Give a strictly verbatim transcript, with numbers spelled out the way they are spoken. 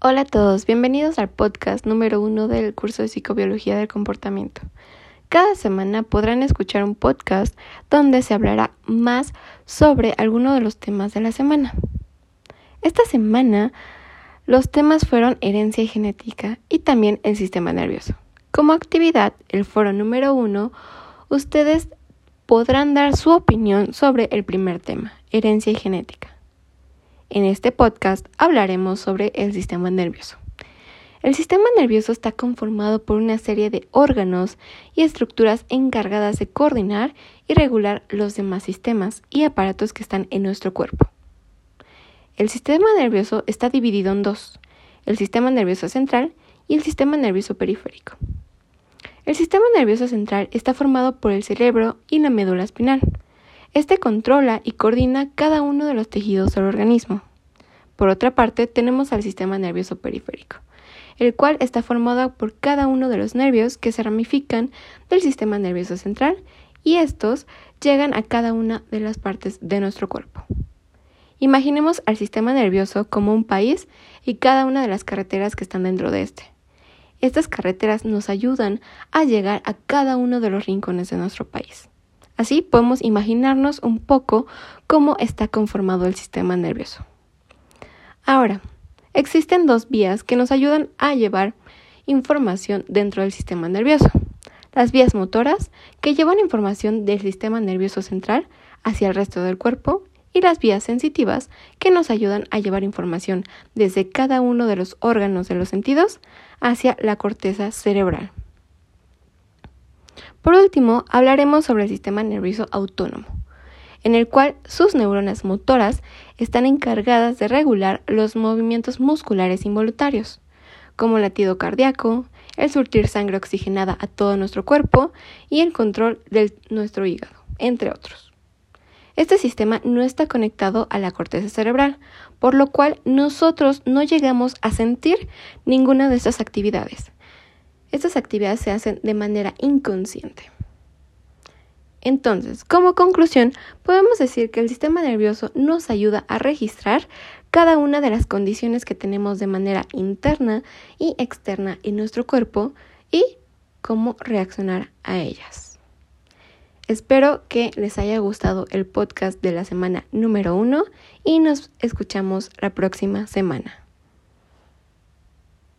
Hola a todos, bienvenidos al podcast número uno del curso de Psicobiología del Comportamiento. Cada semana podrán escuchar un podcast donde se hablará más sobre alguno de los temas de la semana. Esta semana los temas fueron herencia y genética y también el sistema nervioso. Como actividad, el foro número uno, ustedes podrán dar su opinión sobre el primer tema, herencia y genética. En este podcast hablaremos sobre el sistema nervioso. El sistema nervioso está conformado por una serie de órganos y estructuras encargadas de coordinar y regular los demás sistemas y aparatos que están en nuestro cuerpo. El sistema nervioso está dividido en dos, el sistema nervioso central y el sistema nervioso periférico. El sistema nervioso central está formado por el cerebro y la médula espinal. Este controla y coordina cada uno de los tejidos del organismo. Por otra parte, tenemos al sistema nervioso periférico, el cual está formado por cada uno de los nervios que se ramifican del sistema nervioso central y estos llegan a cada una de las partes de nuestro cuerpo. Imaginemos al sistema nervioso como un país y cada una de las carreteras que están dentro de este. Estas carreteras nos ayudan a llegar a cada uno de los rincones de nuestro país. Así podemos imaginarnos un poco cómo está conformado el sistema nervioso. Ahora, existen dos vías que nos ayudan a llevar información dentro del sistema nervioso. Las vías motoras, que llevan información del sistema nervioso central hacia el resto del cuerpo, y las vías sensitivas, que nos ayudan a llevar información desde cada uno de los órganos de los sentidos hacia la corteza cerebral. Por último, hablaremos sobre el sistema nervioso autónomo, en el cual sus neuronas motoras están encargadas de regular los movimientos musculares involuntarios, como el latido cardíaco, el surtir sangre oxigenada a todo nuestro cuerpo y el control de nuestro hígado, entre otros. Este sistema no está conectado a la corteza cerebral, por lo cual nosotros no llegamos a sentir ninguna de estas actividades. Estas actividades se hacen de manera inconsciente. Entonces, como conclusión, podemos decir que el sistema nervioso nos ayuda a registrar cada una de las condiciones que tenemos de manera interna y externa en nuestro cuerpo y cómo reaccionar a ellas. Espero que les haya gustado el podcast de la semana número uno y nos escuchamos la próxima semana.